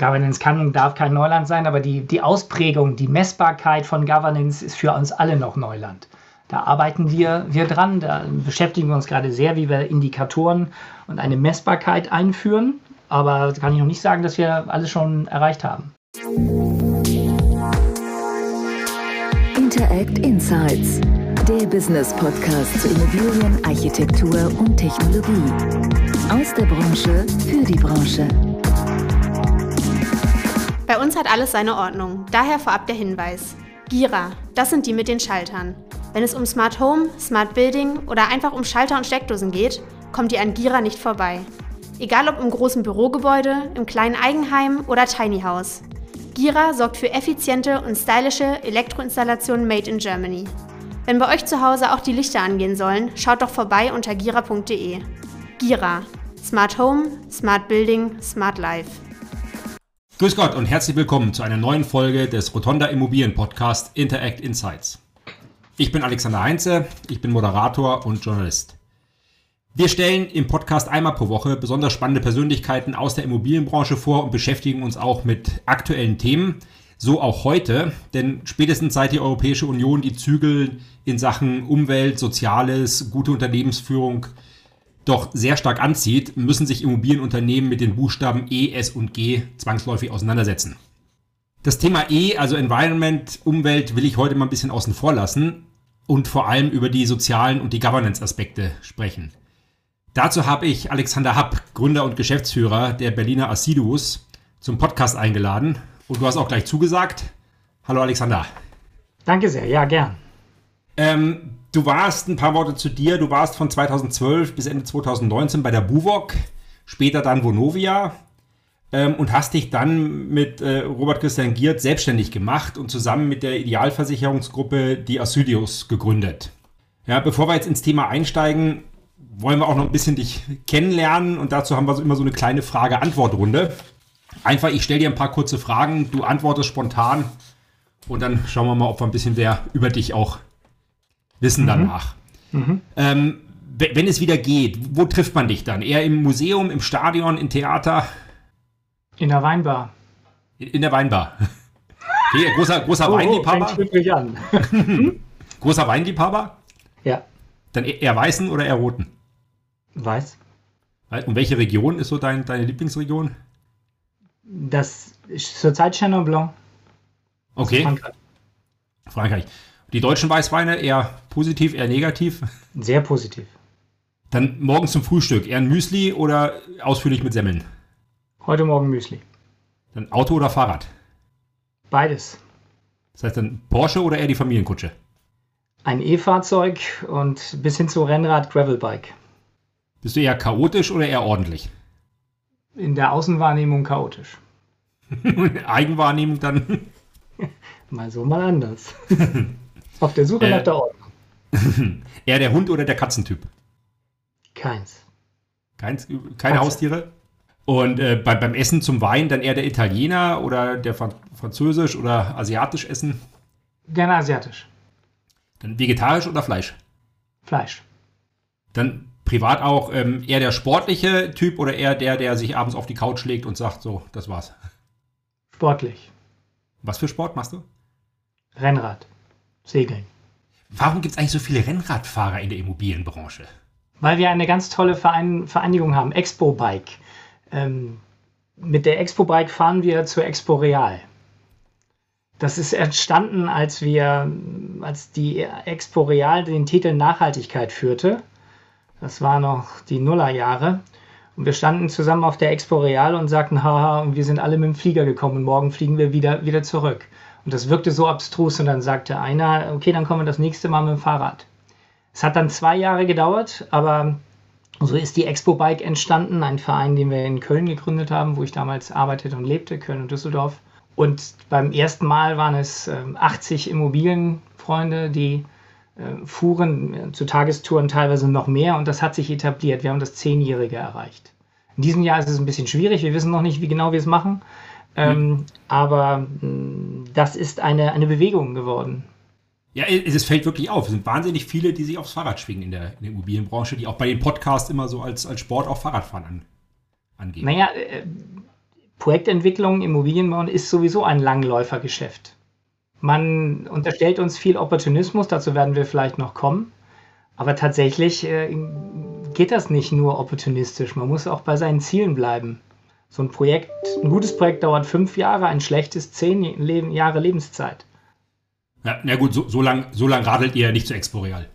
Governance kann und darf kein Neuland sein, aber die Ausprägung, die Messbarkeit von Governance ist für uns alle noch Neuland. Da arbeiten wir dran, da beschäftigen wir uns gerade sehr, wie wir Indikatoren und eine Messbarkeit einführen. Aber kann ich noch nicht sagen, dass wir alles schon erreicht haben. Interact Insights, der Business-Podcast zu Immobilien, Architektur und Technologie. Aus der Branche für die Branche. Bei uns hat alles seine Ordnung, daher vorab der Hinweis. Gira, das sind die mit den Schaltern. Wenn es um Smart Home, Smart Building oder einfach um Schalter und Steckdosen geht, kommt ihr an Gira nicht vorbei. Egal ob im großen Bürogebäude, im kleinen Eigenheim oder Tiny House. Gira sorgt für effiziente und stylische Elektroinstallationen made in Germany. Wenn bei euch zu Hause auch die Lichter angehen sollen, schaut doch vorbei unter gira.de. Gira. Smart Home, Smart Building, Smart Life. Grüß Gott und herzlich willkommen zu einer neuen Folge des Rotonda Immobilien Podcast Interact Insights. Ich bin Alexander Heinze, ich bin Moderator und Journalist. Wir stellen im Podcast einmal pro Woche besonders spannende Persönlichkeiten aus der Immobilienbranche vor und beschäftigen uns auch mit aktuellen Themen. So auch heute, denn spätestens seit die Europäische Union die Zügel in Sachen Umwelt, Soziales, gute Unternehmensführung doch sehr stark anzieht, müssen sich Immobilienunternehmen mit den Buchstaben E, S und G zwangsläufig auseinandersetzen. Das Thema E, also Environment, Umwelt, will ich heute mal ein bisschen außen vor lassen und vor allem über die sozialen und die Governance-Aspekte sprechen. Dazu habe ich Alexander Happ, Gründer und Geschäftsführer der Berliner Assiduus, zum Podcast eingeladen. Und du hast auch gleich zugesagt. Hallo Alexander. Danke sehr, ja gern. Du warst, ein paar Worte zu dir, du warst von 2012 bis Ende 2019 bei der Buwog, später dann Vonovia und hast dich dann mit Robert Christian Giertz selbstständig gemacht und zusammen mit der Idealversicherungsgruppe die Assiduus gegründet. Ja, bevor wir jetzt ins Thema einsteigen, wollen wir auch noch ein bisschen dich kennenlernen und dazu haben wir so immer so eine kleine Frage-Antwort-Runde. Einfach, ich stelle dir ein paar kurze Fragen, du antwortest spontan und dann schauen wir mal, ob wir ein bisschen mehr über dich auch wissen danach. Wenn es wieder geht, wo trifft man dich dann? Eher im Museum, im Stadion, im Theater? In der Weinbar. In der Weinbar. Okay, großer Weinliebhaber. Fängt wirklich an. Großer Weinliebhaber? Ja. Dann eher weißen oder eher roten? Weiß. Und welche Region ist so deine Lieblingsregion? Das ist zurzeit Chenin Blanc. Okay. Frankreich. Die deutschen Weißweine eher positiv, eher negativ? Sehr positiv. Dann morgens zum Frühstück eher ein Müsli oder ausführlich mit Semmeln? Heute Morgen Müsli. Dann Auto oder Fahrrad? Beides. Das heißt dann Porsche oder eher die Familienkutsche? Ein E-Fahrzeug und bis hin zu Rennrad, Gravelbike. Bist du eher chaotisch oder eher ordentlich? In der Außenwahrnehmung chaotisch. Eigenwahrnehmung dann? Mal so, mal anders. Auf der Suche nach der Ordnung. Eher der Hund oder der Katzentyp? Keins. Keine Katze. Haustiere? Und beim Essen zum Wein dann eher der Italiener oder der Französisch oder asiatisch essen? Gerne asiatisch. Dann vegetarisch oder Fleisch? Fleisch. Dann privat auch eher der sportliche Typ oder eher der sich abends auf die Couch legt und sagt, so, das war's? Sportlich. Was für Sport machst du? Rennrad. Segeln. Warum gibt es eigentlich so viele Rennradfahrer in der Immobilienbranche? Weil wir eine ganz tolle Vereinigung haben, Expo Bike. Mit der Expo Bike fahren wir zur Expo Real. Das ist entstanden, als die Expo Real den Titel Nachhaltigkeit führte. Das war noch die Nullerjahre. Und wir standen zusammen auf der Expo Real und sagten, haha, und wir sind alle mit dem Flieger gekommen und morgen fliegen wir wieder zurück. Und das wirkte so abstrus und dann sagte einer, okay, dann kommen wir das nächste Mal mit dem Fahrrad. Es hat dann 2 Jahre gedauert, aber so ist die Expo Bike entstanden, ein Verein, den wir in Köln gegründet haben, wo ich damals arbeitete und lebte, Köln und Düsseldorf. Und beim ersten Mal waren es 80 Immobilienfreunde, die fuhren zu Tagestouren teilweise noch mehr und das hat sich etabliert. Wir haben das 10-Jährige erreicht. In diesem Jahr ist es ein bisschen schwierig, wir wissen noch nicht, wie genau wir es machen, aber das ist eine Bewegung geworden. Ja, es fällt wirklich auf. Es sind wahnsinnig viele, die sich aufs Fahrrad schwingen in der Immobilienbranche, die auch bei den Podcasts immer so als Sport auch Fahrradfahren angeben. Naja, Projektentwicklung, Immobilienbauen ist sowieso ein Langläufergeschäft. Man unterstellt uns viel Opportunismus, dazu werden wir vielleicht noch kommen. Aber tatsächlich geht das nicht nur opportunistisch, man muss auch bei seinen Zielen bleiben. So ein Projekt, ein gutes Projekt dauert 5 Jahre, ein schlechtes 10 Jahre Lebenszeit. Na gut, so lang radelt ihr ja nicht zu Expo Real.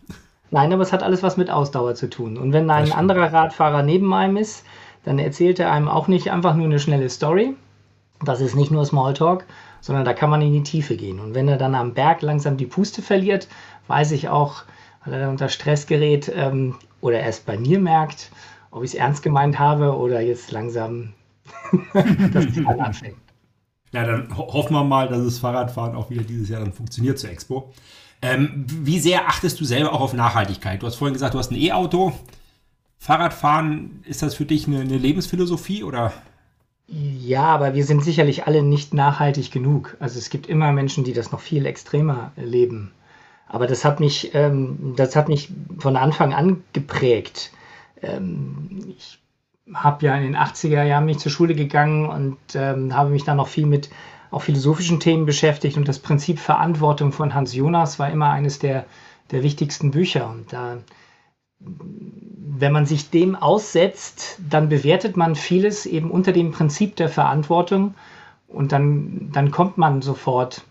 Nein, aber es hat alles was mit Ausdauer zu tun. Und wenn ein anderer Radfahrer neben einem ist, dann erzählt er einem auch nicht einfach nur eine schnelle Story. Das ist nicht nur Smalltalk, sondern da kann man in die Tiefe gehen. Und wenn er dann am Berg langsam die Puste verliert, weiß ich auch, weil er dann unter Stress gerät oder erst bei mir merkt, ob ich es ernst gemeint habe oder jetzt langsam das Ziel anfängt. Ja, dann hoffen wir mal, dass das Fahrradfahren auch wieder dieses Jahr dann funktioniert zur Expo. Wie sehr achtest du selber auch auf Nachhaltigkeit? Du hast vorhin gesagt, du hast ein E-Auto. Fahrradfahren, ist das für dich eine Lebensphilosophie oder? Ja, aber wir sind sicherlich alle nicht nachhaltig genug. Also es gibt immer Menschen, die das noch viel extremer leben. Aber das hat mich von Anfang an geprägt. Ich habe ja in den 80er Jahren mich zur Schule gegangen und habe mich dann noch viel mit auch philosophischen Themen beschäftigt. Und das Prinzip Verantwortung von Hans Jonas war immer eines der wichtigsten Bücher. Und da, wenn man sich dem aussetzt, dann bewertet man vieles eben unter dem Prinzip der Verantwortung. Und dann kommt man sofort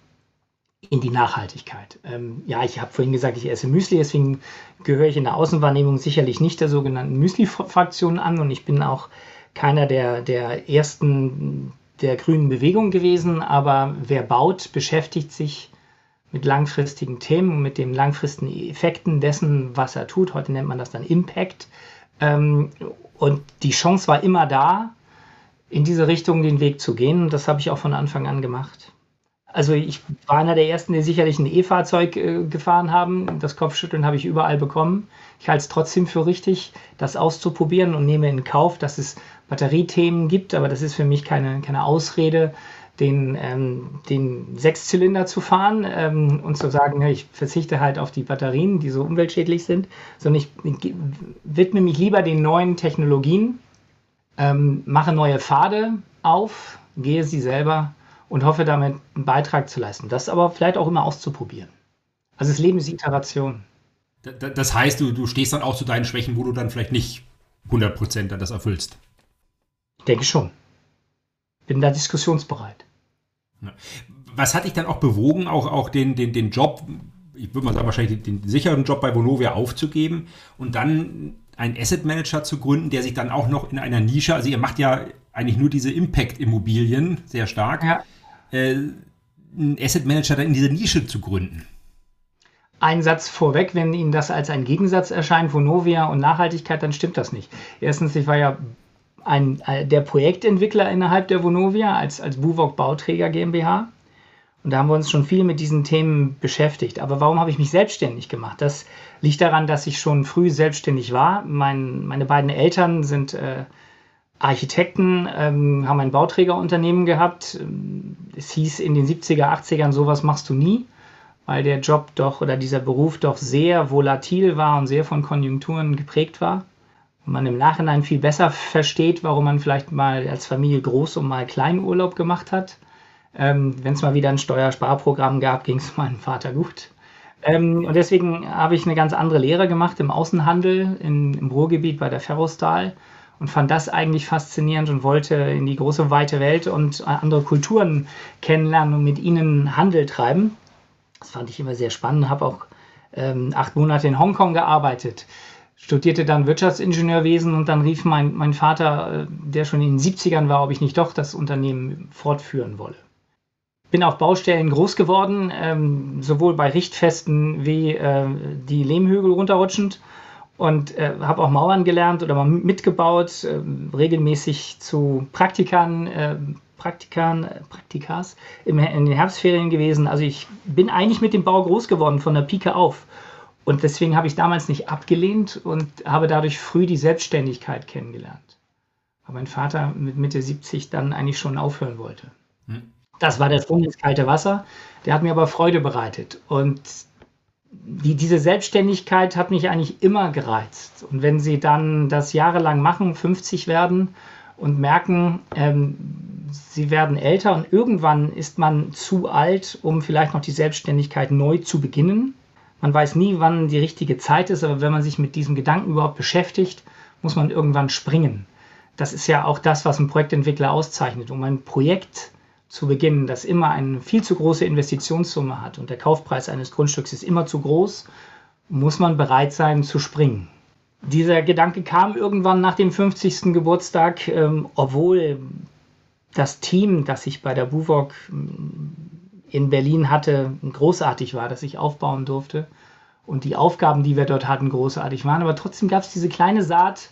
in die Nachhaltigkeit. Ja, ich habe vorhin gesagt, ich esse Müsli, deswegen gehöre ich in der Außenwahrnehmung sicherlich nicht der sogenannten Müsli-Fraktion an und ich bin auch keiner der ersten der grünen Bewegung gewesen, aber wer baut, beschäftigt sich mit langfristigen Themen und mit den langfristigen Effekten dessen, was er tut. Heute nennt man das dann Impact. Und die Chance war immer da, in diese Richtung den Weg zu gehen und das habe ich auch von Anfang an gemacht. Also ich war einer der Ersten, die sicherlich ein E-Fahrzeug gefahren haben. Das Kopfschütteln habe ich überall bekommen. Ich halte es trotzdem für richtig, das auszuprobieren und nehme in Kauf, dass es Batteriethemen gibt. Aber das ist für mich keine Ausrede, den Sechszylinder zu fahren und zu sagen, ich verzichte halt auf die Batterien, die so umweltschädlich sind. Sondern ich widme mich lieber den neuen Technologien, mache neue Pfade auf, gehe sie selber und hoffe damit einen Beitrag zu leisten. Das aber vielleicht auch immer auszuprobieren. Also das Leben ist Iteration. Das heißt, du stehst dann auch zu deinen Schwächen, wo du dann vielleicht nicht 100% dann das erfüllst? Ich denke schon. Bin da diskussionsbereit. Was hat dich dann auch bewogen, auch den Job, ich würde mal sagen wahrscheinlich den sicheren Job bei Vonovia aufzugeben und dann einen Asset Manager zu gründen, der sich dann auch noch in einer Nische, also ihr macht ja eigentlich nur diese Impact-Immobilien sehr stark, ja, einen Asset Manager dann in diese Nische zu gründen. Ein Satz vorweg, wenn Ihnen das als ein Gegensatz erscheint, Vonovia und Nachhaltigkeit, dann stimmt das nicht. Erstens, ich war ja der Projektentwickler innerhalb der Vonovia als Buwog Bauträger GmbH und da haben wir uns schon viel mit diesen Themen beschäftigt. Aber warum habe ich mich selbstständig gemacht? Das liegt daran, dass ich schon früh selbstständig war. Meine beiden Eltern sind Architekten, haben ein Bauträgerunternehmen gehabt. Es hieß in den 70er, 80ern, sowas machst du nie, weil der Job doch oder dieser Beruf doch sehr volatil war und sehr von Konjunkturen geprägt war. Und man im Nachhinein viel besser versteht, warum man vielleicht mal als Familie groß und mal kleinen Urlaub gemacht hat. Wenn es mal wieder ein Steuersparprogramm gab, ging es meinem Vater gut. Und deswegen habe ich eine ganz andere Lehre gemacht im Außenhandel, im Ruhrgebiet bei der Ferrostal. Und fand das eigentlich faszinierend und wollte in die große, weite Welt und andere Kulturen kennenlernen und mit ihnen Handel treiben. Das fand ich immer sehr spannend. Habe auch 8 Monate in Hongkong gearbeitet, studierte dann Wirtschaftsingenieurwesen und dann rief mein Vater, der schon in den 70ern war, ob ich nicht doch das Unternehmen fortführen wolle. Bin auf Baustellen groß geworden, sowohl bei Richtfesten wie die Lehmhügel runterrutschend. Und habe auch Mauern gelernt oder mal mitgebaut, regelmäßig zu Praktikas in den Herbstferien gewesen. Also ich bin eigentlich mit dem Bau groß geworden, von der Pike auf. Und deswegen habe ich damals nicht abgelehnt und habe dadurch früh die Selbstständigkeit kennengelernt. Aber mein Vater mit Mitte 70 dann eigentlich schon aufhören wollte. Das war der Sprung ins kalte Wasser. Der hat mir aber Freude bereitet. Und diese Selbstständigkeit hat mich eigentlich immer gereizt. Und wenn Sie dann das jahrelang machen, 50 werden und merken, sie werden älter und irgendwann ist man zu alt, um vielleicht noch die Selbstständigkeit neu zu beginnen. Man weiß nie, wann die richtige Zeit ist, aber wenn man sich mit diesem Gedanken überhaupt beschäftigt, muss man irgendwann springen. Das ist ja auch das, was ein Projektentwickler auszeichnet. Um ein Projekt zu beginnen, das immer eine viel zu große Investitionssumme hat und der Kaufpreis eines Grundstücks ist immer zu groß, muss man bereit sein zu springen. Dieser Gedanke kam irgendwann nach dem 50. Geburtstag, obwohl das Team, das ich bei der Buwog in Berlin hatte, großartig war, das ich aufbauen durfte und die Aufgaben, die wir dort hatten, großartig waren. Aber trotzdem gab es diese kleine Saat: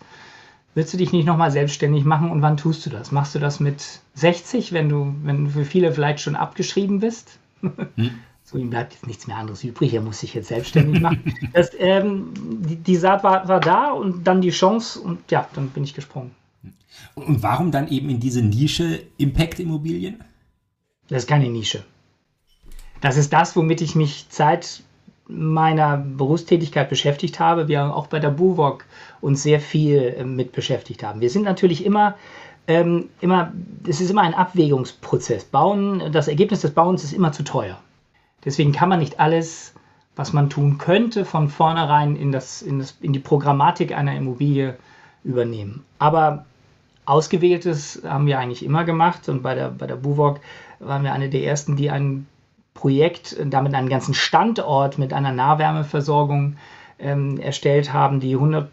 Willst du dich nicht nochmal selbstständig machen und wann tust du das? Machst du das mit 60, wenn du für viele vielleicht schon abgeschrieben bist? So, ihm bleibt jetzt nichts mehr anderes übrig, er muss sich jetzt selbstständig machen. Die Saat war da und dann die Chance und ja, dann bin ich gesprungen. Und warum dann eben in diese Nische Impact-Immobilien? Das ist keine Nische. Das ist das, womit ich mich seit meiner Berufstätigkeit beschäftigt habe, wir haben auch bei der Buwog uns sehr viel mit beschäftigt haben. Wir sind natürlich es ist immer ein Abwägungsprozess. Das Ergebnis des Bauens ist immer zu teuer. Deswegen kann man nicht alles, was man tun könnte, von vornherein in die Programmatik einer Immobilie übernehmen. Aber Ausgewähltes haben wir eigentlich immer gemacht und bei der Buwog waren wir eine der ersten, die einen Projekt, damit einen ganzen Standort mit einer Nahwärmeversorgung erstellt haben, die 0%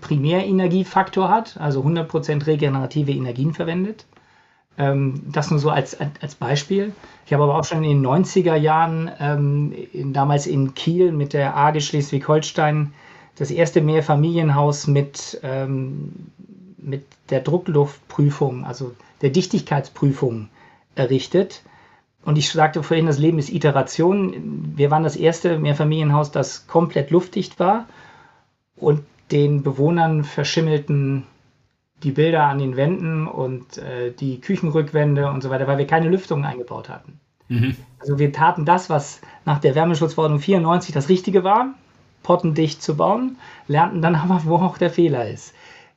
Primärenergiefaktor hat, also 100% regenerative Energien verwendet. Das nur so als Beispiel. Ich habe aber auch schon in den 90er Jahren, damals in Kiel mit der AG Schleswig-Holstein, das erste Mehrfamilienhaus mit der Druckluftprüfung, also der Dichtigkeitsprüfung errichtet. Und ich sagte vorhin, das Leben ist Iteration. Wir waren das erste Mehrfamilienhaus, das komplett luftdicht war und den Bewohnern verschimmelten die Bilder an den Wänden und die Küchenrückwände und so weiter, weil wir keine Lüftung eingebaut hatten. Mhm. Also wir taten das, was nach der Wärmeschutzverordnung 94 das Richtige war, pottendicht zu bauen, lernten dann aber, wo auch der Fehler ist.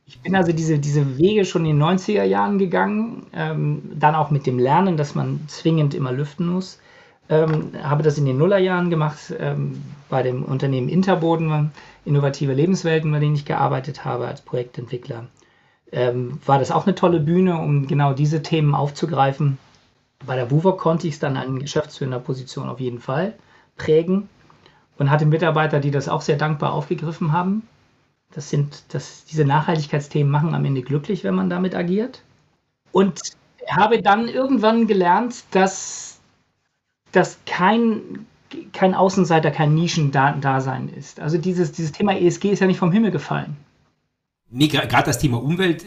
Ich bin also diese Wege schon in den 90er Jahren gegangen, dann auch mit dem Lernen, dass man zwingend immer lüften muss. Habe das in den Nullerjahren gemacht, bei dem Unternehmen Interboden, Innovative Lebenswelten, bei denen ich gearbeitet habe als Projektentwickler. War das auch eine tolle Bühne, um genau diese Themen aufzugreifen. Bei der Buwog konnte ich es dann an geschäftsführender Position auf jeden Fall prägen und hatte Mitarbeiter, die das auch sehr dankbar aufgegriffen haben. Diese Nachhaltigkeitsthemen machen am Ende glücklich, wenn man damit agiert. Und habe dann irgendwann gelernt, dass kein Außenseiter, kein Nischendasein ist. Also dieses Thema ESG ist ja nicht vom Himmel gefallen. Nee, gerade das Thema Umwelt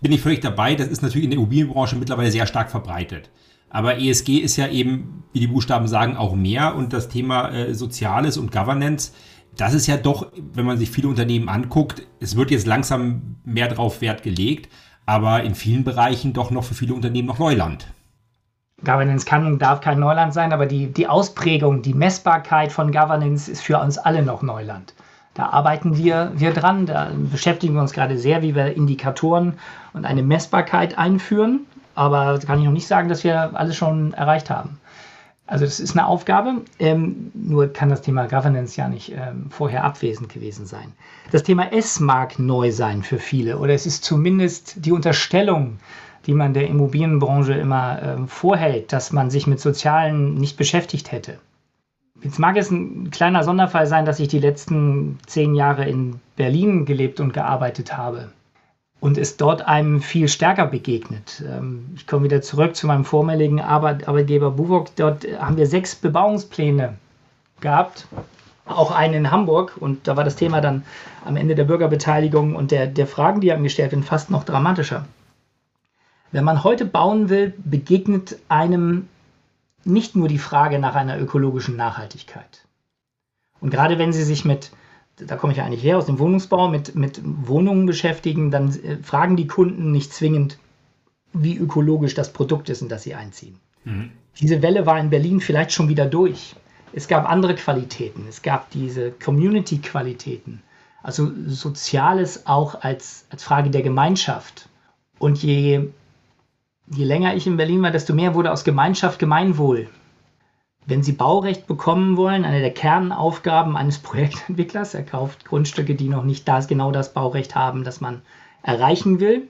bin ich völlig dabei. Das ist natürlich in der Immobilienbranche mittlerweile sehr stark verbreitet. Aber ESG ist ja eben, wie die Buchstaben sagen, auch mehr. Und das Thema Soziales und Governance, das ist ja doch, wenn man sich viele Unternehmen anguckt, es wird jetzt langsam mehr drauf Wert gelegt, aber in vielen Bereichen doch noch für viele Unternehmen noch Neuland. Governance kann und darf kein Neuland sein, aber die Ausprägung, die Messbarkeit von Governance ist für uns alle noch Neuland. Da arbeiten wir dran, da beschäftigen wir uns gerade sehr, wie wir Indikatoren und eine Messbarkeit einführen, aber da kann ich noch nicht sagen, dass wir alles schon erreicht haben. Also das ist eine Aufgabe, nur kann das Thema Governance ja nicht vorher abwesend gewesen sein. Das Thema S mag neu sein für viele oder es ist zumindest die Unterstellung, die man der Immobilienbranche immer vorhält, dass man sich mit Sozialen nicht beschäftigt hätte. Jetzt mag es ein kleiner Sonderfall sein, dass ich die letzten 10 Jahre in Berlin gelebt und gearbeitet habe. Und ist dort einem viel stärker begegnet. Ich komme wieder zurück zu meinem vormaligen Arbeitgeber Buwog. Dort haben wir 6 Bebauungspläne gehabt, auch einen in Hamburg. Und da war das Thema dann am Ende der Bürgerbeteiligung und der Fragen, die einem gestellt werden, fast noch dramatischer. Wenn man heute bauen will, begegnet einem nicht nur die Frage nach einer ökologischen Nachhaltigkeit. Und gerade wenn Sie sich da komme ich ja eigentlich her, aus dem Wohnungsbau, mit Wohnungen beschäftigen, dann fragen die Kunden nicht zwingend, wie ökologisch das Produkt ist, in das sie einziehen. Mhm. Diese Welle war in Berlin vielleicht schon wieder durch. Es gab andere Qualitäten, es gab diese Community-Qualitäten, also Soziales auch als Frage der Gemeinschaft. Und je je länger ich in Berlin war, desto mehr wurde aus Gemeinschaft Gemeinwohl. Wenn Sie Baurecht bekommen wollen, eine der Kernaufgaben eines Projektentwicklers, er kauft Grundstücke, die noch nicht genau das Baurecht haben, das man erreichen will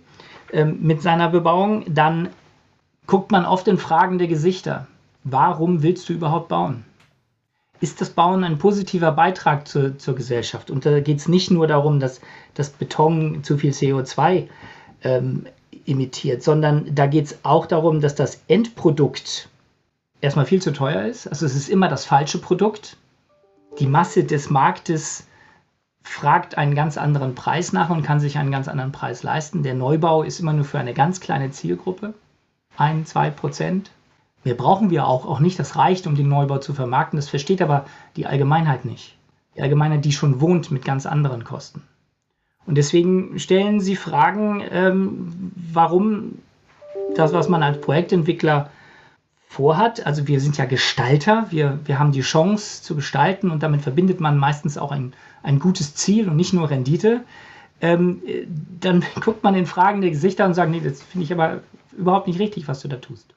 mit seiner Bebauung, dann guckt man oft in fragende Gesichter. Warum willst du überhaupt bauen? Ist das Bauen ein positiver Beitrag zur Gesellschaft? Und da geht es nicht nur darum, dass das Beton zu viel CO2 emittiert, sondern da geht es auch darum, dass das Endprodukt erstmal viel zu teuer ist. Also es ist immer das falsche Produkt. Die Masse des Marktes fragt einen ganz anderen Preis nach und kann sich einen ganz anderen Preis leisten. Der Neubau ist immer nur für eine ganz kleine Zielgruppe, 1-2%. Mehr brauchen wir auch nicht. Das reicht, um den Neubau zu vermarkten. Das versteht aber die Allgemeinheit nicht. Die Allgemeinheit, die schon wohnt mit ganz anderen Kosten. Und deswegen stellen Sie Fragen, warum das, was man als Projektentwickler vorhat, also wir sind ja Gestalter, wir haben die Chance zu gestalten und damit verbindet man meistens auch ein gutes Ziel und nicht nur Rendite, dann guckt man in fragende Gesichter und sagt, nee, das finde ich aber überhaupt nicht richtig, was du da tust.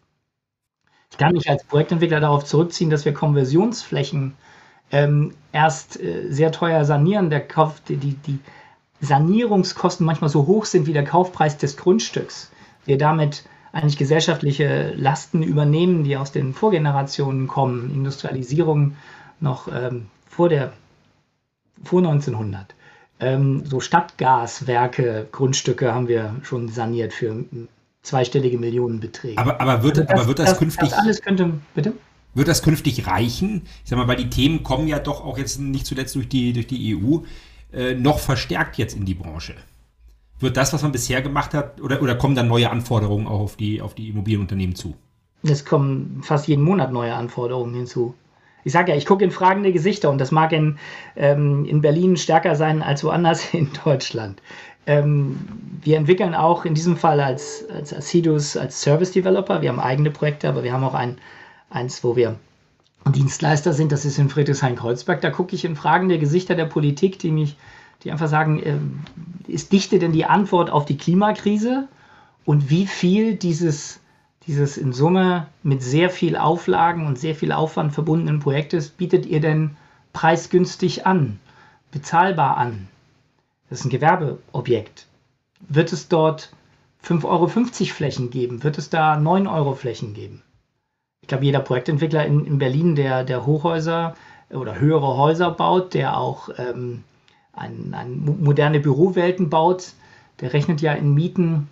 Ich kann mich als Projektentwickler darauf zurückziehen, dass wir Konversionsflächen sehr teuer sanieren, die Sanierungskosten manchmal so hoch sind wie der Kaufpreis des Grundstücks, wir damit eigentlich gesellschaftliche Lasten übernehmen, die aus den Vorgenerationen kommen, Industrialisierung noch vor 1900. So Stadtgaswerke, Grundstücke haben wir schon saniert für zweistellige Millionenbeträge. Wird das künftig reichen? Ich sag mal, weil die Themen kommen ja doch auch jetzt nicht zuletzt durch die EU noch verstärkt jetzt in die Branche. Wird das, was man bisher gemacht hat, oder kommen dann neue Anforderungen auch auf die Immobilienunternehmen zu? Es kommen fast jeden Monat neue Anforderungen hinzu. Ich sage ja, ich gucke in fragende Gesichter und das mag in Berlin stärker sein als woanders in Deutschland. Wir entwickeln auch in diesem Fall als Assiduus, als Service Developer, wir haben eigene Projekte, aber wir haben auch eins, wo wir Dienstleister sind, das ist in Friedrichshain-Kreuzberg. Da gucke ich in fragende Gesichter der Politik, die einfach sagen, ist Dichte denn die Antwort auf die Klimakrise und wie viel dieses in Summe mit sehr viel Auflagen und sehr viel Aufwand verbundenen Projektes bietet ihr denn preisgünstig an, bezahlbar an? Das ist ein Gewerbeobjekt. Wird es dort 5,50 € Flächen geben? Wird es da 9 € Flächen geben? Ich glaube, jeder Projektentwickler in Berlin, der Hochhäuser oder höhere Häuser baut, der auch moderne Bürowelten baut, der rechnet ja in Mieten,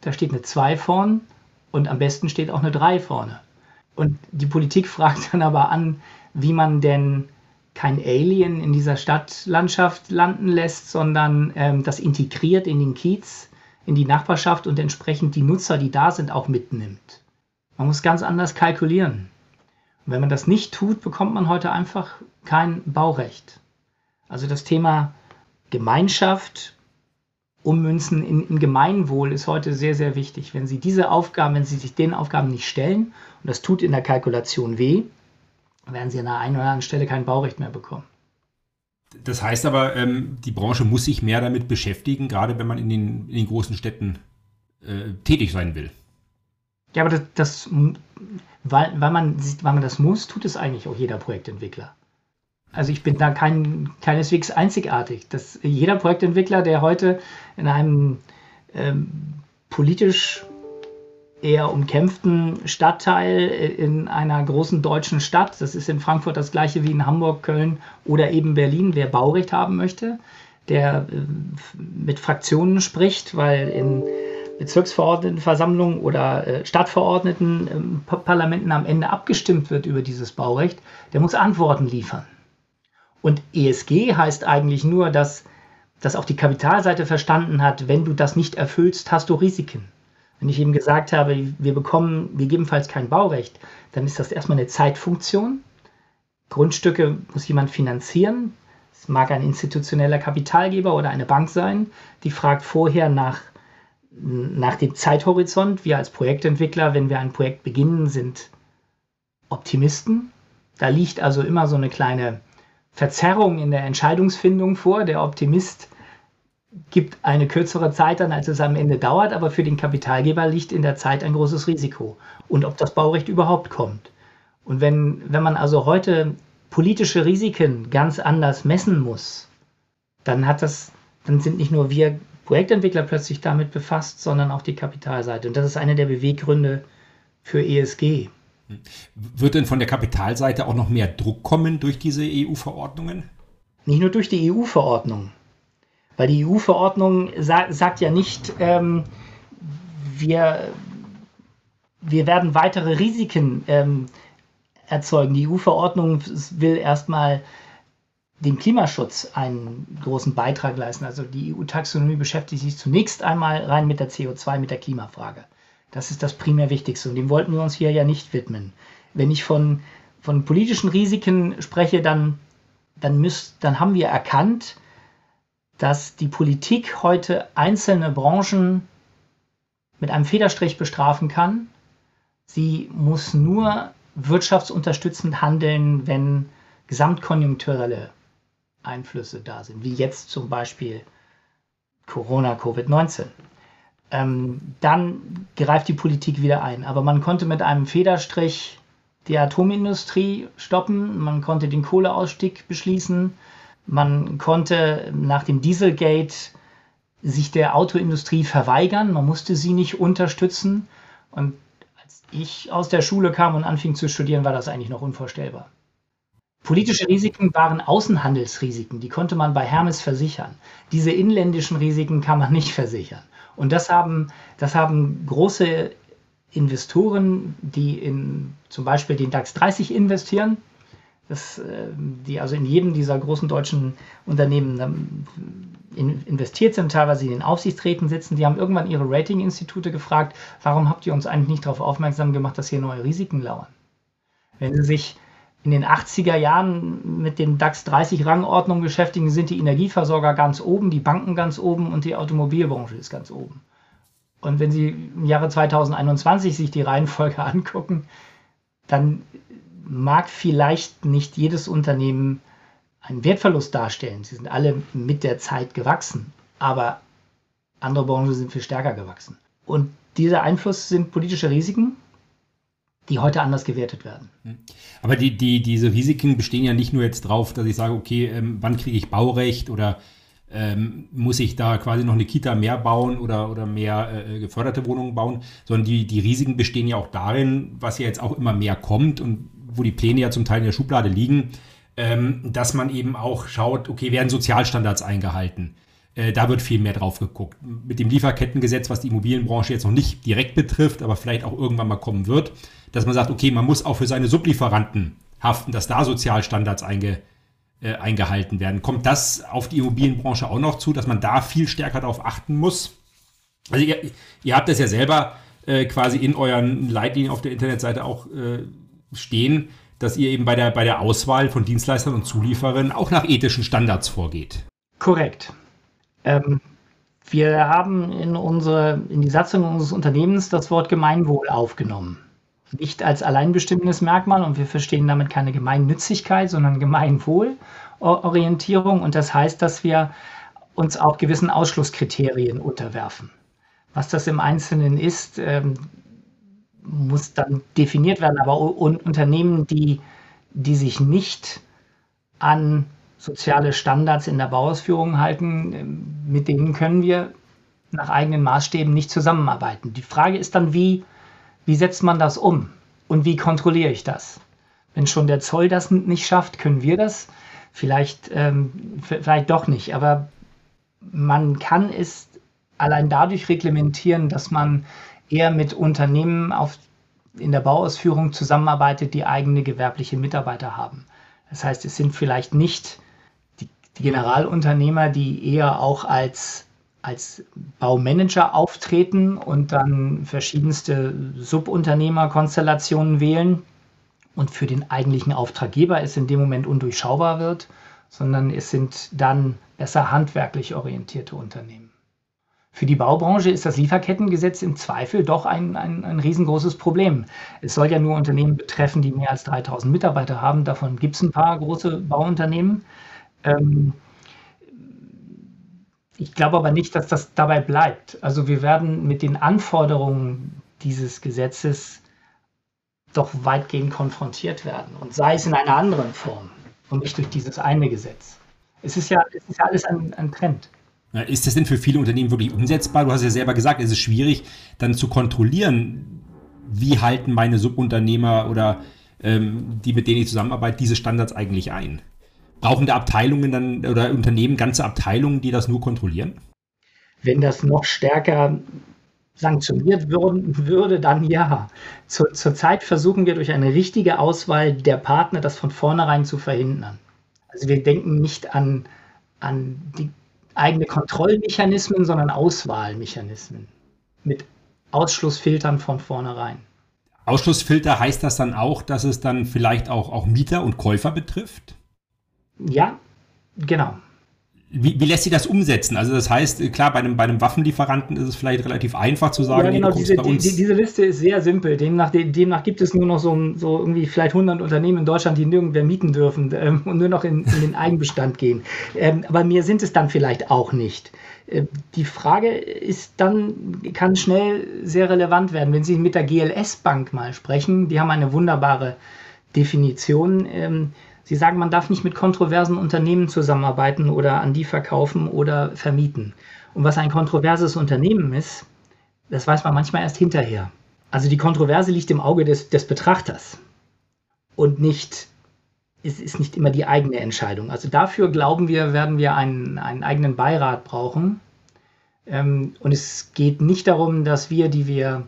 da steht eine 2 vorne und am besten steht auch eine 3 vorne. Und die Politik fragt dann aber an, wie man denn kein Alien in dieser Stadtlandschaft landen lässt, sondern das integriert in den Kiez, in die Nachbarschaft und entsprechend die Nutzer, die da sind, auch mitnimmt. Man muss ganz anders kalkulieren. Und wenn man das nicht tut, bekommt man heute einfach kein Baurecht. Also das Thema Gemeinschaft ummünzen in Gemeinwohl ist heute sehr, sehr wichtig. Wenn Sie sich den Aufgaben nicht stellen, und das tut in der Kalkulation weh, werden Sie an der einen oder anderen Stelle kein Baurecht mehr bekommen. Das heißt aber, die Branche muss sich mehr damit beschäftigen, gerade wenn man in den großen Städten tätig sein will. Ja, aber weil man das muss, tut es eigentlich auch jeder Projektentwickler. Also ich bin da keineswegs einzigartig. Dass jeder Projektentwickler, der heute in einem politisch eher umkämpften Stadtteil in einer großen deutschen Stadt, das ist in Frankfurt das gleiche wie in Hamburg, Köln oder eben Berlin, wer Baurecht haben möchte, der mit Fraktionen spricht, weil in Bezirksverordnetenversammlungen oder Stadtverordnetenparlamenten am Ende abgestimmt wird über dieses Baurecht, der muss Antworten liefern. Und ESG heißt eigentlich nur, dass das auch die Kapitalseite verstanden hat, wenn du das nicht erfüllst, hast du Risiken. Wenn ich eben gesagt habe, wir bekommen gegebenenfalls kein Baurecht, dann ist das erstmal eine Zeitfunktion. Grundstücke muss jemand finanzieren. Es mag ein institutioneller Kapitalgeber oder eine Bank sein, die fragt vorher nach dem Zeithorizont. Wir als Projektentwickler, wenn wir ein Projekt beginnen, sind Optimisten. Da liegt also immer so eine kleine Verzerrung in der Entscheidungsfindung vor. Der Optimist gibt eine kürzere Zeit an, als es am Ende dauert, aber für den Kapitalgeber liegt in der Zeit ein großes Risiko. Und ob das Baurecht überhaupt kommt. Und wenn man also heute politische Risiken ganz anders messen muss, dann sind nicht nur wir Projektentwickler plötzlich damit befasst, sondern auch die Kapitalseite. Und das ist einer der Beweggründe für ESG. Wird denn von der Kapitalseite auch noch mehr Druck kommen durch diese EU-Verordnungen? Nicht nur durch die EU-Verordnung. Weil die EU-Verordnung sagt ja nicht, wir werden weitere Risiken erzeugen. Die EU-Verordnung will erstmal dem Klimaschutz einen großen Beitrag leisten. Also die EU-Taxonomie beschäftigt sich zunächst einmal rein mit der CO2, mit der Klimafrage. Das ist das primär Wichtigste und dem wollten wir uns hier ja nicht widmen. Wenn ich von politischen Risiken spreche, dann haben wir erkannt, dass die Politik heute einzelne Branchen mit einem Federstrich bestrafen kann. Sie muss nur wirtschaftsunterstützend handeln, wenn gesamtkonjunkturelle Einflüsse da sind, wie jetzt zum Beispiel Corona, Covid-19. Dann greift die Politik wieder ein. Aber man konnte mit einem Federstrich die Atomindustrie stoppen, man konnte den Kohleausstieg beschließen, man konnte nach dem Dieselgate sich der Autoindustrie verweigern, man musste sie nicht unterstützen. Und als ich aus der Schule kam und anfing zu studieren, war das eigentlich noch unvorstellbar. Politische Risiken waren Außenhandelsrisiken, die konnte man bei Hermes versichern. Diese inländischen Risiken kann man nicht versichern. Und das haben große Investoren, die in zum Beispiel den DAX 30 investieren, die also in jedem dieser großen deutschen Unternehmen investiert sind, teilweise in den Aufsichtsräten sitzen, die haben irgendwann ihre Ratinginstitute gefragt, warum habt ihr uns eigentlich nicht darauf aufmerksam gemacht, dass hier neue Risiken lauern? Wenn Sie sich in den 80er Jahren mit dem DAX 30 Rangordnung beschäftigen, sind die Energieversorger ganz oben, die Banken ganz oben und die Automobilbranche ist ganz oben. Und wenn Sie im Jahre 2021 sich die Reihenfolge angucken, dann mag vielleicht nicht jedes Unternehmen einen Wertverlust darstellen. Sie sind alle mit der Zeit gewachsen, aber andere Branchen sind viel stärker gewachsen. Und dieser Einfluss sind politische Risiken, die heute anders gewertet werden. Aber diese Risiken bestehen ja nicht nur jetzt drauf, dass ich sage, okay, wann kriege ich Baurecht oder muss ich da quasi noch eine Kita mehr bauen oder mehr geförderte Wohnungen bauen, sondern die Risiken bestehen ja auch darin, was ja jetzt auch immer mehr kommt und wo die Pläne ja zum Teil in der Schublade liegen, dass man eben auch schaut, okay, werden Sozialstandards eingehalten? Da wird viel mehr drauf geguckt. Mit dem Lieferkettengesetz, was die Immobilienbranche jetzt noch nicht direkt betrifft, aber vielleicht auch irgendwann mal kommen wird, dass man sagt, okay, man muss auch für seine Sublieferanten haften, dass da Sozialstandards eingehalten werden. Kommt das auf die Immobilienbranche auch noch zu, dass man da viel stärker darauf achten muss? Also ihr habt das ja selber quasi in euren Leitlinien auf der Internetseite auch stehen, dass ihr eben bei der Auswahl von Dienstleistern und Zulieferern auch nach ethischen Standards vorgeht. Korrekt. Wir haben in die Satzung unseres Unternehmens das Wort Gemeinwohl aufgenommen. Nicht als alleinbestimmendes Merkmal und wir verstehen damit keine Gemeinnützigkeit, sondern Gemeinwohlorientierung und das heißt, dass wir uns auch gewissen Ausschlusskriterien unterwerfen. Was das im Einzelnen ist, muss dann definiert werden, aber Unternehmen, die sich nicht an soziale Standards in der Bauausführung halten, mit denen können wir nach eigenen Maßstäben nicht zusammenarbeiten. Die Frage ist dann, wie setzt man das um und wie kontrolliere ich das? Wenn schon der Zoll das nicht schafft, können wir das? Vielleicht doch nicht, aber man kann es allein dadurch reglementieren, dass man eher mit Unternehmen in der Bauausführung zusammenarbeitet, die eigene gewerbliche Mitarbeiter haben. Das heißt, es sind vielleicht nicht die Generalunternehmer, die eher auch als Baumanager auftreten und dann verschiedenste Subunternehmerkonstellationen wählen und für den eigentlichen Auftraggeber es in dem Moment undurchschaubar wird, sondern es sind dann besser handwerklich orientierte Unternehmen. Für die Baubranche ist das Lieferkettengesetz im Zweifel doch ein riesengroßes Problem. Es soll ja nur Unternehmen betreffen, die mehr als 3000 Mitarbeiter haben. Davon gibt es ein paar große Bauunternehmen. Ich glaube aber nicht, dass das dabei bleibt. Also wir werden mit den Anforderungen dieses Gesetzes doch weitgehend konfrontiert werden. Und sei es in einer anderen Form und nicht durch dieses eine Gesetz. Es ist ja alles ein Trend. Ist das denn für viele Unternehmen wirklich umsetzbar? Du hast ja selber gesagt, es ist schwierig, dann zu kontrollieren, wie halten meine Subunternehmer oder die, mit denen ich zusammenarbeite, diese Standards eigentlich ein? Brauchen da Abteilungen dann oder Unternehmen ganze Abteilungen, die das nur kontrollieren? Wenn das noch stärker sanktioniert würde, dann ja. Zurzeit versuchen wir durch eine richtige Auswahl der Partner, das von vornherein zu verhindern. Also wir denken nicht an die eigene Kontrollmechanismen, sondern Auswahlmechanismen mit Ausschlussfiltern von vornherein. Ausschlussfilter, heißt das dann auch, dass es dann vielleicht auch Mieter und Käufer betrifft? Ja, genau. Wie lässt sich das umsetzen? Also das heißt, klar, bei einem Waffenlieferanten ist es vielleicht relativ einfach zu sagen, ja, genau, du kommst bei uns. Diese Liste ist sehr simpel. Demnach gibt es nur noch so irgendwie vielleicht 100 Unternehmen in Deutschland, die nirgendwer mieten dürfen und nur noch in den Eigenbestand gehen. Aber mehr sind es dann vielleicht auch nicht. Die Frage kann schnell sehr relevant werden. Wenn Sie mit der GLS Bank mal sprechen, die haben eine wunderbare Definition. Sie sagen, man darf nicht mit kontroversen Unternehmen zusammenarbeiten oder an die verkaufen oder vermieten. Und was ein kontroverses Unternehmen ist, das weiß man manchmal erst hinterher. Also die Kontroverse liegt im Auge des Betrachters und es ist nicht immer die eigene Entscheidung. Also dafür, glauben wir, werden wir einen eigenen Beirat brauchen. Und es geht nicht darum, dass wir, die wir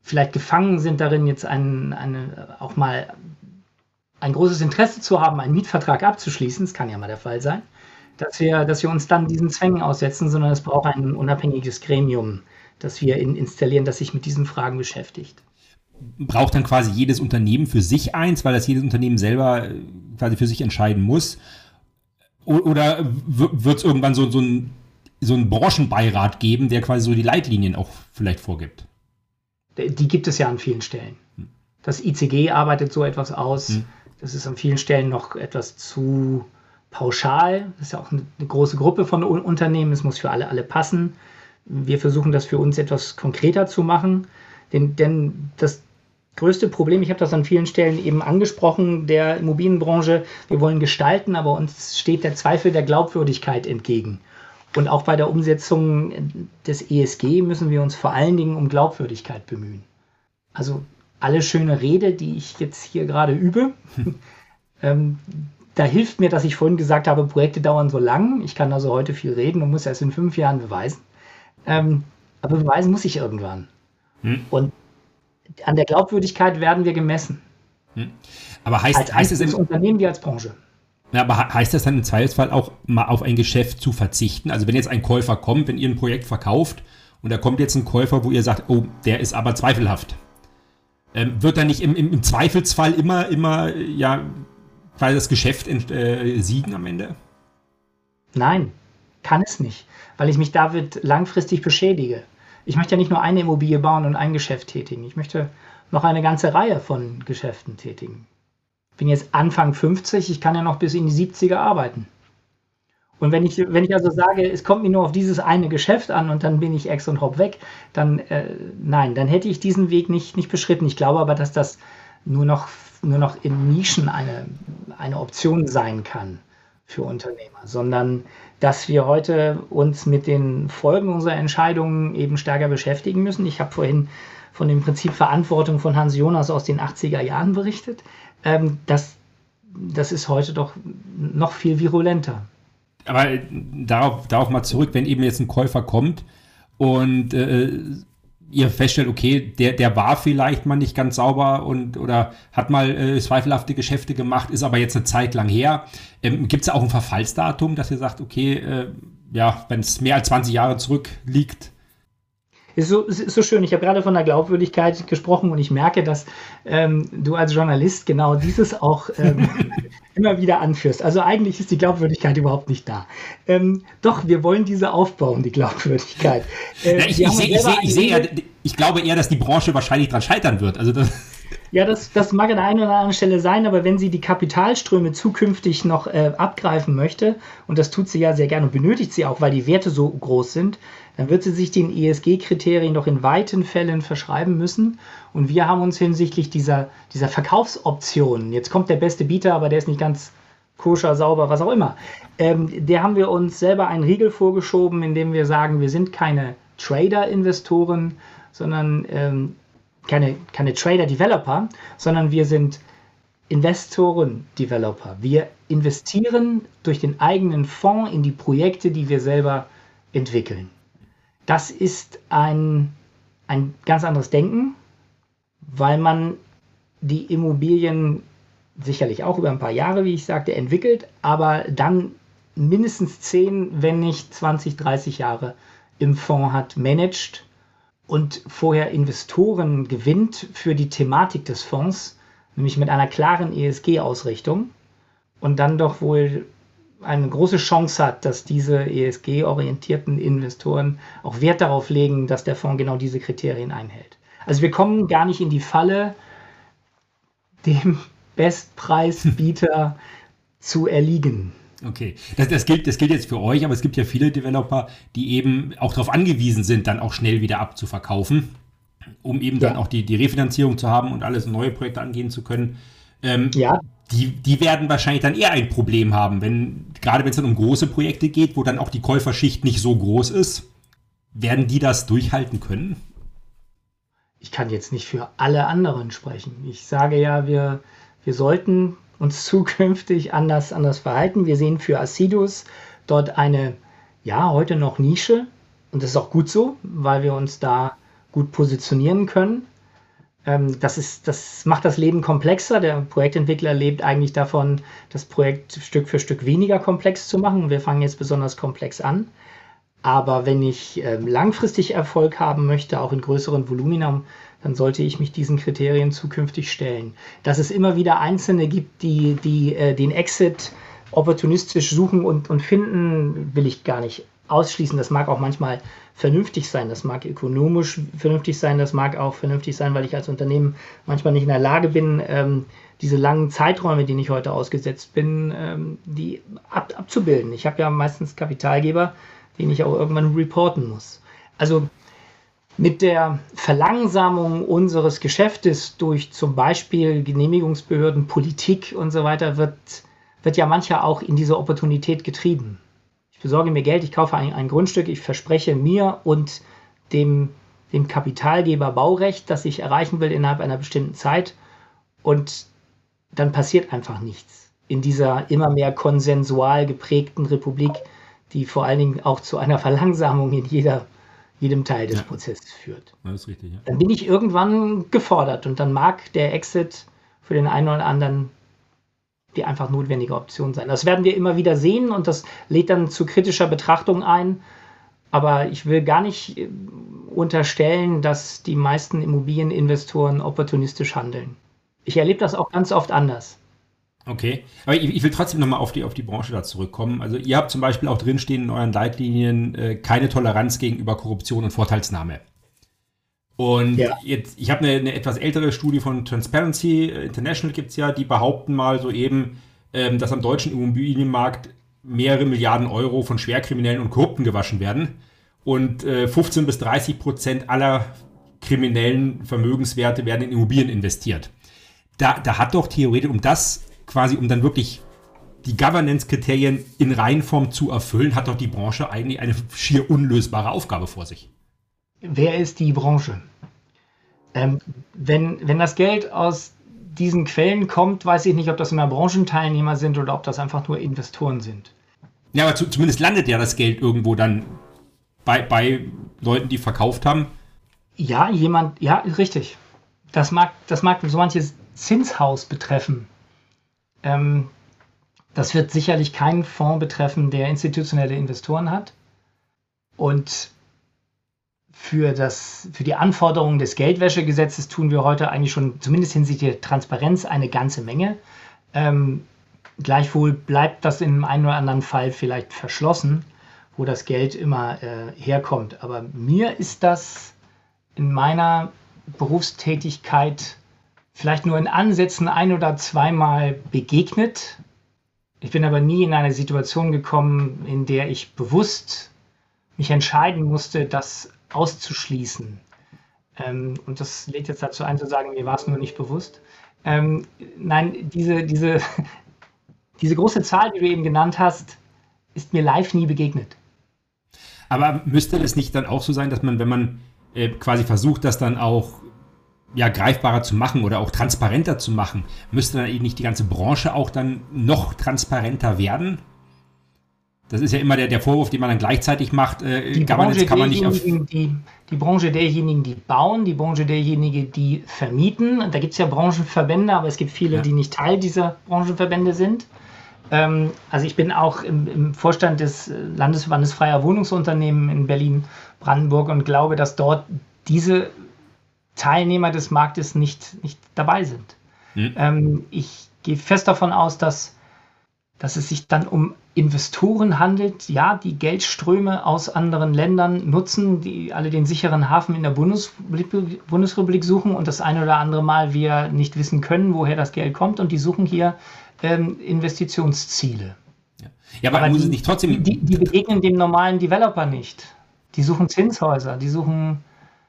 vielleicht gefangen sind darin, jetzt auch mal ein großes Interesse zu haben, einen Mietvertrag abzuschließen, das kann ja mal der Fall sein, dass wir uns dann diesen Zwängen aussetzen, sondern es braucht ein unabhängiges Gremium, das wir installieren, das sich mit diesen Fragen beschäftigt. Braucht dann quasi jedes Unternehmen für sich eins, weil das jedes Unternehmen selber quasi für sich entscheiden muss? Oder wird es irgendwann so einen Branchenbeirat geben, der quasi so die Leitlinien auch vielleicht vorgibt? Die gibt es ja an vielen Stellen. Das ICG arbeitet so etwas aus. Das ist an vielen Stellen noch etwas zu pauschal. Das ist ja auch eine große Gruppe von Unternehmen. Es muss für alle passen. Wir versuchen das für uns etwas konkreter zu machen. Denn das größte Problem, ich habe das an vielen Stellen eben angesprochen, der Immobilienbranche, wir wollen gestalten, aber uns steht der Zweifel der Glaubwürdigkeit entgegen. Und auch bei der Umsetzung des ESG müssen wir uns vor allen Dingen um Glaubwürdigkeit bemühen. Also alle schöne Rede, die ich jetzt hier gerade übe. Da hilft mir, dass ich vorhin gesagt habe, Projekte dauern so lang. Ich kann also heute viel reden und muss erst in 5 Jahren beweisen. Aber beweisen muss ich irgendwann. Und an der Glaubwürdigkeit werden wir gemessen. Aber heißt es als Unternehmen wie als Branche. Ja, aber heißt das dann im Zweifelsfall auch, mal auf ein Geschäft zu verzichten? Also wenn jetzt ein Käufer kommt, wenn ihr ein Projekt verkauft und da kommt jetzt ein Käufer, wo ihr sagt, oh, der ist aber zweifelhaft. Wird da nicht im Zweifelsfall immer ja, weil das Geschäft siegen am Ende? Nein, kann es nicht, weil ich mich damit langfristig beschädige. Ich möchte ja nicht nur eine Immobilie bauen und ein Geschäft tätigen. Ich möchte noch eine ganze Reihe von Geschäften tätigen. Ich bin jetzt Anfang 50, ich kann ja noch bis in die 70er arbeiten. Und wenn ich also sage, es kommt mir nur auf dieses eine Geschäft an und dann bin ich ex und hopp weg, dann nein, dann hätte ich diesen Weg nicht beschritten. Ich glaube aber, dass das nur noch in Nischen eine Option sein kann für Unternehmer, sondern dass wir heute uns mit den Folgen unserer Entscheidungen eben stärker beschäftigen müssen. Ich habe vorhin von dem Prinzip Verantwortung von Hans Jonas aus den 80er Jahren berichtet. Das ist heute doch noch viel virulenter. Aber darauf mal zurück, wenn eben jetzt ein Käufer kommt und ihr feststellt, okay, der war vielleicht mal nicht ganz sauber oder hat mal zweifelhafte Geschäfte gemacht, ist aber jetzt eine Zeit lang her. Gibt es auch ein Verfallsdatum, dass ihr sagt, okay, ja, wenn es mehr als 20 Jahre zurückliegt? Ist so schön. Ich habe gerade von der Glaubwürdigkeit gesprochen und ich merke, dass du als Journalist genau dieses auch immer wieder anführst. Also eigentlich ist die Glaubwürdigkeit überhaupt nicht da. Doch, wir wollen diese aufbauen, die Glaubwürdigkeit. Ich glaube eher, dass die Branche wahrscheinlich daran scheitern wird. Also das Ja, das mag an der einen oder anderen Stelle sein, aber wenn sie die Kapitalströme zukünftig noch abgreifen möchte, und das tut sie ja sehr gerne und benötigt sie auch, weil die Werte so groß sind, dann wird sie sich den ESG-Kriterien doch in weiten Fällen verschreiben müssen. Und wir haben uns hinsichtlich dieser Verkaufsoptionen, jetzt kommt der beste Bieter, aber der ist nicht ganz koscher, sauber, was auch immer, der haben wir uns selber einen Riegel vorgeschoben, indem wir sagen, wir sind keine Trader-Investoren, sondern keine Trader-Developer, sondern wir sind Investoren-Developer. Wir investieren durch den eigenen Fonds in die Projekte, die wir selber entwickeln. Das ist ein ganz anderes Denken, weil man die Immobilien sicherlich auch über ein paar Jahre, wie ich sagte, entwickelt, aber dann mindestens 10, wenn nicht 20, 30 Jahre im Fonds hat, managt und vorher Investoren gewinnt für die Thematik des Fonds, nämlich mit einer klaren ESG-Ausrichtung und dann doch wohl eine große Chance hat, dass diese ESG-orientierten Investoren auch Wert darauf legen, dass der Fonds genau diese Kriterien einhält. Also wir kommen gar nicht in die Falle, dem Bestpreisbieter zu erliegen. Okay, das gilt jetzt für euch, aber es gibt ja viele Developer, die eben auch darauf angewiesen sind, dann auch schnell wieder abzuverkaufen, um eben dann auch die Refinanzierung zu haben und alles neue Projekte angehen zu können. Die werden wahrscheinlich dann eher ein Problem haben, gerade wenn es dann um große Projekte geht, wo dann auch die Käuferschicht nicht so groß ist. Werden die das durchhalten können? Ich kann jetzt nicht für alle anderen sprechen. Ich sage ja, wir sollten uns zukünftig anders verhalten. Wir sehen für Assiduus dort eine, heute noch Nische. Und das ist auch gut so, weil wir uns da gut positionieren können. Das macht das Leben komplexer. Der Projektentwickler lebt eigentlich davon, das Projekt Stück für Stück weniger komplex zu machen. Wir fangen jetzt besonders komplex an. Aber wenn ich langfristig Erfolg haben möchte, auch in größeren Volumina, dann sollte ich mich diesen Kriterien zukünftig stellen. Dass es immer wieder Einzelne gibt, die den Exit opportunistisch suchen und finden, will ich gar nicht ausschließen. Das mag auch manchmal vernünftig sein, das mag ökonomisch vernünftig sein, das mag auch vernünftig sein, weil ich als Unternehmen manchmal nicht in der Lage bin, diese langen Zeiträume, denen ich heute ausgesetzt bin, die abzubilden. Ich habe ja meistens Kapitalgeber, denen ich auch irgendwann reporten muss. Also mit der Verlangsamung unseres Geschäftes durch zum Beispiel Genehmigungsbehörden, Politik und so weiter wird ja mancher auch in diese Opportunität getrieben. Ich besorge mir Geld, ich kaufe ein Grundstück, ich verspreche mir und dem Kapitalgeber Baurecht, das ich erreichen will innerhalb einer bestimmten Zeit, und dann passiert einfach nichts in dieser immer mehr konsensual geprägten Republik, die vor allen Dingen auch zu einer Verlangsamung in jedem Teil des Prozesses führt. Das ist richtig, ja. Dann bin ich irgendwann gefordert und dann mag der Exit für den einen oder anderen die einfach notwendige Option sein. Das werden wir immer wieder sehen und das lädt dann zu kritischer Betrachtung ein. Aber ich will gar nicht unterstellen, dass die meisten Immobilieninvestoren opportunistisch handeln. Ich erlebe das auch ganz oft anders. Okay, aber ich will trotzdem nochmal auf die Branche da zurückkommen. Also ihr habt zum Beispiel auch drinstehen in euren Leitlinien keine Toleranz gegenüber Korruption und Vorteilsnahme. Und jetzt, ich habe eine etwas ältere Studie von Transparency International, gibt es ja, die behaupten mal so eben, dass am deutschen Immobilienmarkt mehrere Milliarden Euro von Schwerkriminellen und Korrupten gewaschen werden und 15-30% aller kriminellen Vermögenswerte werden in Immobilien investiert. Da hat doch theoretisch, um dann wirklich die Governance-Kriterien in Reinform zu erfüllen, hat doch die Branche eigentlich eine schier unlösbare Aufgabe vor sich. Wer ist die Branche? Wenn das Geld aus diesen Quellen kommt, weiß ich nicht, ob das immer Branchenteilnehmer sind oder ob das einfach nur Investoren sind. Ja, aber zumindest landet ja das Geld irgendwo dann bei Leuten, die verkauft haben. Ja, richtig. Das mag so manches Zinshaus betreffen. Das wird sicherlich keinen Fonds betreffen, der institutionelle Investoren hat. Und für die Anforderungen des Geldwäschegesetzes tun wir heute eigentlich schon, zumindest hinsichtlich der Transparenz, eine ganze Menge. Gleichwohl bleibt das in einem oder anderen Fall vielleicht verschlossen, wo das Geld immer herkommt. Aber mir ist das in meiner Berufstätigkeit vielleicht nur in Ansätzen ein- oder zweimal begegnet. Ich bin aber nie in eine Situation gekommen, in der ich bewusst mich entscheiden musste, das auszuschließen. Und das lädt jetzt dazu ein, zu sagen, mir war es nur nicht bewusst. Nein, diese große Zahl, die du eben genannt hast, ist mir live nie begegnet. Aber müsste es nicht dann auch so sein, dass man, wenn man quasi versucht, das dann auch ja, greifbarer zu machen oder auch transparenter zu machen, müsste dann eben nicht die ganze Branche auch dann noch transparenter werden? Das ist ja immer der Vorwurf, den man dann gleichzeitig macht. Governance kann man nicht auf... Die Branche derjenigen, die bauen, die Branche derjenigen, die vermieten. Und da gibt es ja Branchenverbände, aber es gibt viele, die nicht Teil dieser Branchenverbände sind. Also ich bin auch im Vorstand des Landesverbandes Freier Wohnungsunternehmen in Berlin-Brandenburg und glaube, dass dort diese Teilnehmer des Marktes nicht dabei sind. Mhm. Ich gehe fest davon aus, dass es sich dann um Investoren handelt, ja, die Geldströme aus anderen Ländern nutzen, die alle den sicheren Hafen in der Bundesrepublik suchen und das ein oder andere Mal wir nicht wissen können, woher das Geld kommt, und die suchen hier Investitionsziele. Ja, aber muss es nicht trotzdem... Die begegnen dem normalen Developer nicht. Die suchen Zinshäuser, die suchen...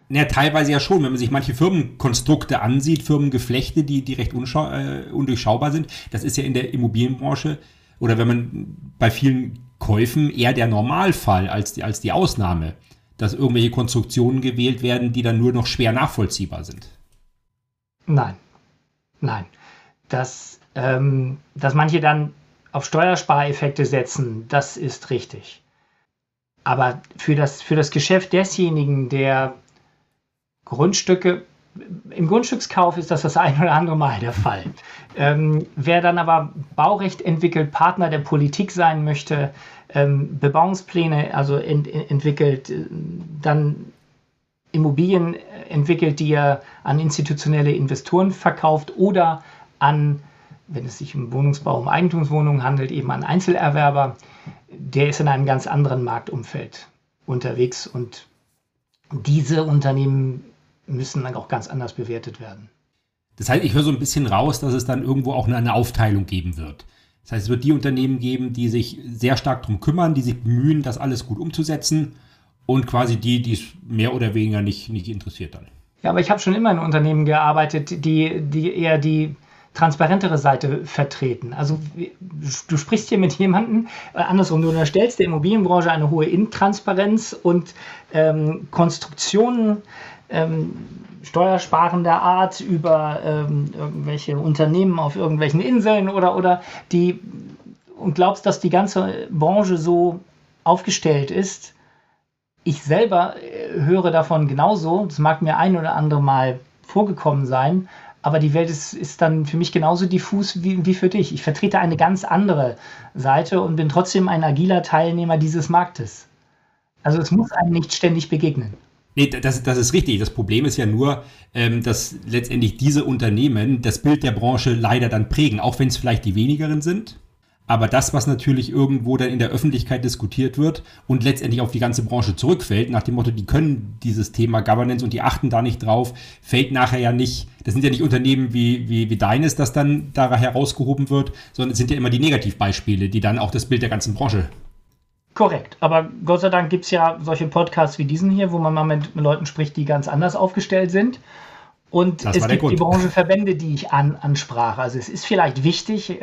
Ja, teilweise ja schon, wenn man sich manche Firmenkonstrukte ansieht, Firmengeflechte, die recht undurchschaubar sind. Das ist ja in der Immobilienbranche oder wenn man bei vielen Käufen eher der Normalfall als die Ausnahme, dass irgendwelche Konstruktionen gewählt werden, die dann nur noch schwer nachvollziehbar sind. Nein. Dass manche dann auf Steuerspareffekte setzen, das ist richtig. Aber für das Geschäft desjenigen, der Grundstücke, im Grundstückskauf ist das ein oder andere Mal der Fall. Wer dann aber Baurecht entwickelt, Partner der Politik sein möchte, Bebauungspläne also entwickelt, dann Immobilien entwickelt, die er an institutionelle Investoren verkauft oder an, wenn es sich im Wohnungsbau um Eigentumswohnungen handelt, eben an Einzelerwerber, der ist in einem ganz anderen Marktumfeld unterwegs und diese Unternehmen müssen dann auch ganz anders bewertet werden. Das heißt, ich höre so ein bisschen raus, dass es dann irgendwo auch eine Aufteilung geben wird. Das heißt, es wird die Unternehmen geben, die sich sehr stark darum kümmern, die sich bemühen, das alles gut umzusetzen, und quasi die es mehr oder weniger nicht interessiert dann. Ja, aber ich habe schon immer in Unternehmen gearbeitet, die eher die transparentere Seite vertreten. Also du sprichst hier mit jemandem, andersrum, du unterstellst der Immobilienbranche eine hohe Intransparenz und Konstruktionen steuersparender Art über irgendwelche Unternehmen auf irgendwelchen Inseln oder die, und glaubst, dass die ganze Branche so aufgestellt ist. Ich selber höre davon genauso, das mag mir ein oder andere Mal vorgekommen sein, aber die Welt ist dann für mich genauso diffus wie für dich. Ich vertrete eine ganz andere Seite und bin trotzdem ein agiler Teilnehmer dieses Marktes. Also es muss einem nicht ständig begegnen. Nee, das ist richtig. Das Problem ist ja nur, dass letztendlich diese Unternehmen das Bild der Branche leider dann prägen, auch wenn es vielleicht die wenigeren sind. Aber das, was natürlich irgendwo dann in der Öffentlichkeit diskutiert wird und letztendlich auf die ganze Branche zurückfällt, nach dem Motto, die können dieses Thema Governance und die achten da nicht drauf, fällt nachher ja nicht, das sind ja nicht Unternehmen wie deines, das dann da herausgehoben wird, sondern es sind ja immer die Negativbeispiele, die dann auch das Bild der ganzen Branche. Korrekt, aber Gott sei Dank gibt es ja solche Podcasts wie diesen hier, wo man mal mit Leuten spricht, die ganz anders aufgestellt sind. Und es gibt die Branchenverbände, die ich ansprach. Also es ist vielleicht wichtig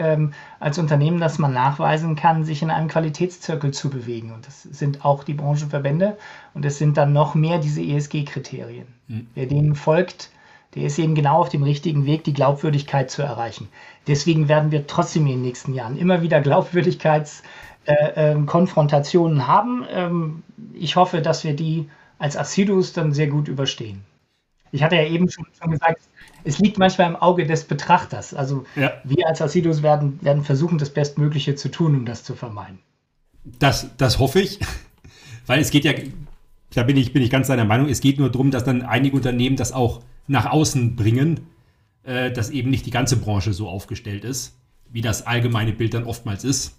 als Unternehmen, dass man nachweisen kann, sich in einem Qualitätszirkel zu bewegen. Und das sind auch die Branchenverbände. Und es sind dann noch mehr diese ESG-Kriterien. Mhm. Wer denen folgt, der ist eben genau auf dem richtigen Weg, die Glaubwürdigkeit zu erreichen. Deswegen werden wir trotzdem in den nächsten Jahren immer wieder Glaubwürdigkeitskonfrontationen haben. Ich hoffe, dass wir die als Assiduus dann sehr gut überstehen. Ich hatte ja eben schon gesagt, es liegt manchmal im Auge des Betrachters. Also wir als Assiduus werden versuchen, das Bestmögliche zu tun, um das zu vermeiden. Das hoffe ich, weil es geht ja, da bin ich ganz deiner Meinung, es geht nur darum, dass dann einige Unternehmen das auch nach außen bringen, dass eben nicht die ganze Branche so aufgestellt ist, wie das allgemeine Bild dann oftmals ist,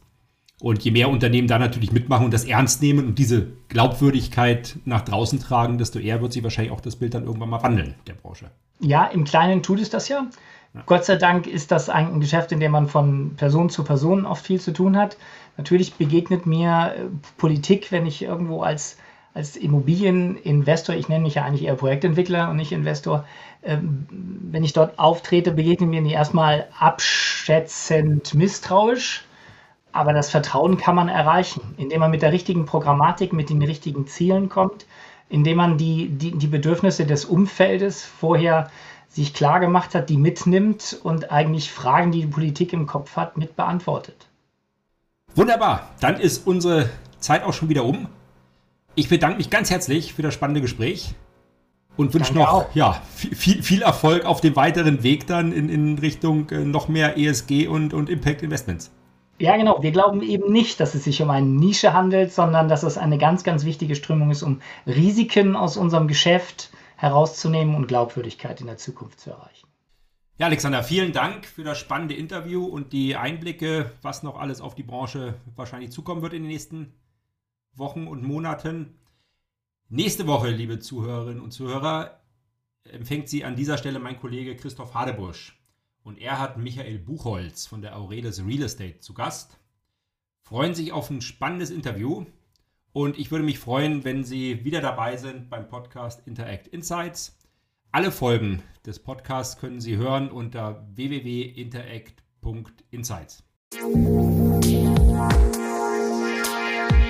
Und je mehr Unternehmen da natürlich mitmachen und das ernst nehmen und diese Glaubwürdigkeit nach draußen tragen, desto eher wird sich wahrscheinlich auch das Bild dann irgendwann mal wandeln, der Branche. Ja, im Kleinen tut es das ja. Ja. Gott sei Dank ist das ein Geschäft, in dem man von Person zu Person oft viel zu tun hat. Natürlich begegnet mir Politik, wenn ich irgendwo als Immobilieninvestor, ich nenne mich ja eigentlich eher Projektentwickler und nicht Investor, wenn ich dort auftrete, begegnen mir die erstmal abschätzend misstrauisch. Aber das Vertrauen kann man erreichen, indem man mit der richtigen Programmatik, mit den richtigen Zielen kommt, indem man die Bedürfnisse des Umfeldes vorher sich klar gemacht hat, die mitnimmt und eigentlich Fragen, die die Politik im Kopf hat, mit beantwortet. Wunderbar, dann ist unsere Zeit auch schon wieder um. Ich bedanke mich ganz herzlich für das spannende Gespräch und wünsche noch viel Erfolg auf dem weiteren Weg dann in Richtung noch mehr ESG und Impact Investments. Ja, genau. Wir glauben eben nicht, dass es sich um eine Nische handelt, sondern dass es eine ganz, ganz wichtige Strömung ist, um Risiken aus unserem Geschäft herauszunehmen und Glaubwürdigkeit in der Zukunft zu erreichen. Ja, Alexander, vielen Dank für das spannende Interview und die Einblicke, was noch alles auf die Branche wahrscheinlich zukommen wird in den nächsten Wochen und Monaten. Nächste Woche, liebe Zuhörerinnen und Zuhörer, empfängt Sie an dieser Stelle mein Kollege Christoph Hadebusch. Und er hat Michael Buchholz von der Aurelis Real Estate zu Gast. Freuen sich auf ein spannendes Interview. Und ich würde mich freuen, wenn Sie wieder dabei sind beim Podcast Interact Insights. Alle Folgen des Podcasts können Sie hören unter www.interact.insights.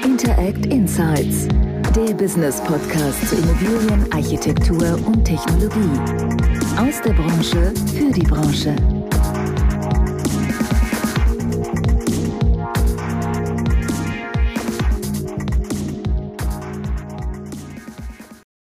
Interact Insights, der Business-Podcast zu Immobilien, Architektur und Technologie. Aus der Branche für die Branche.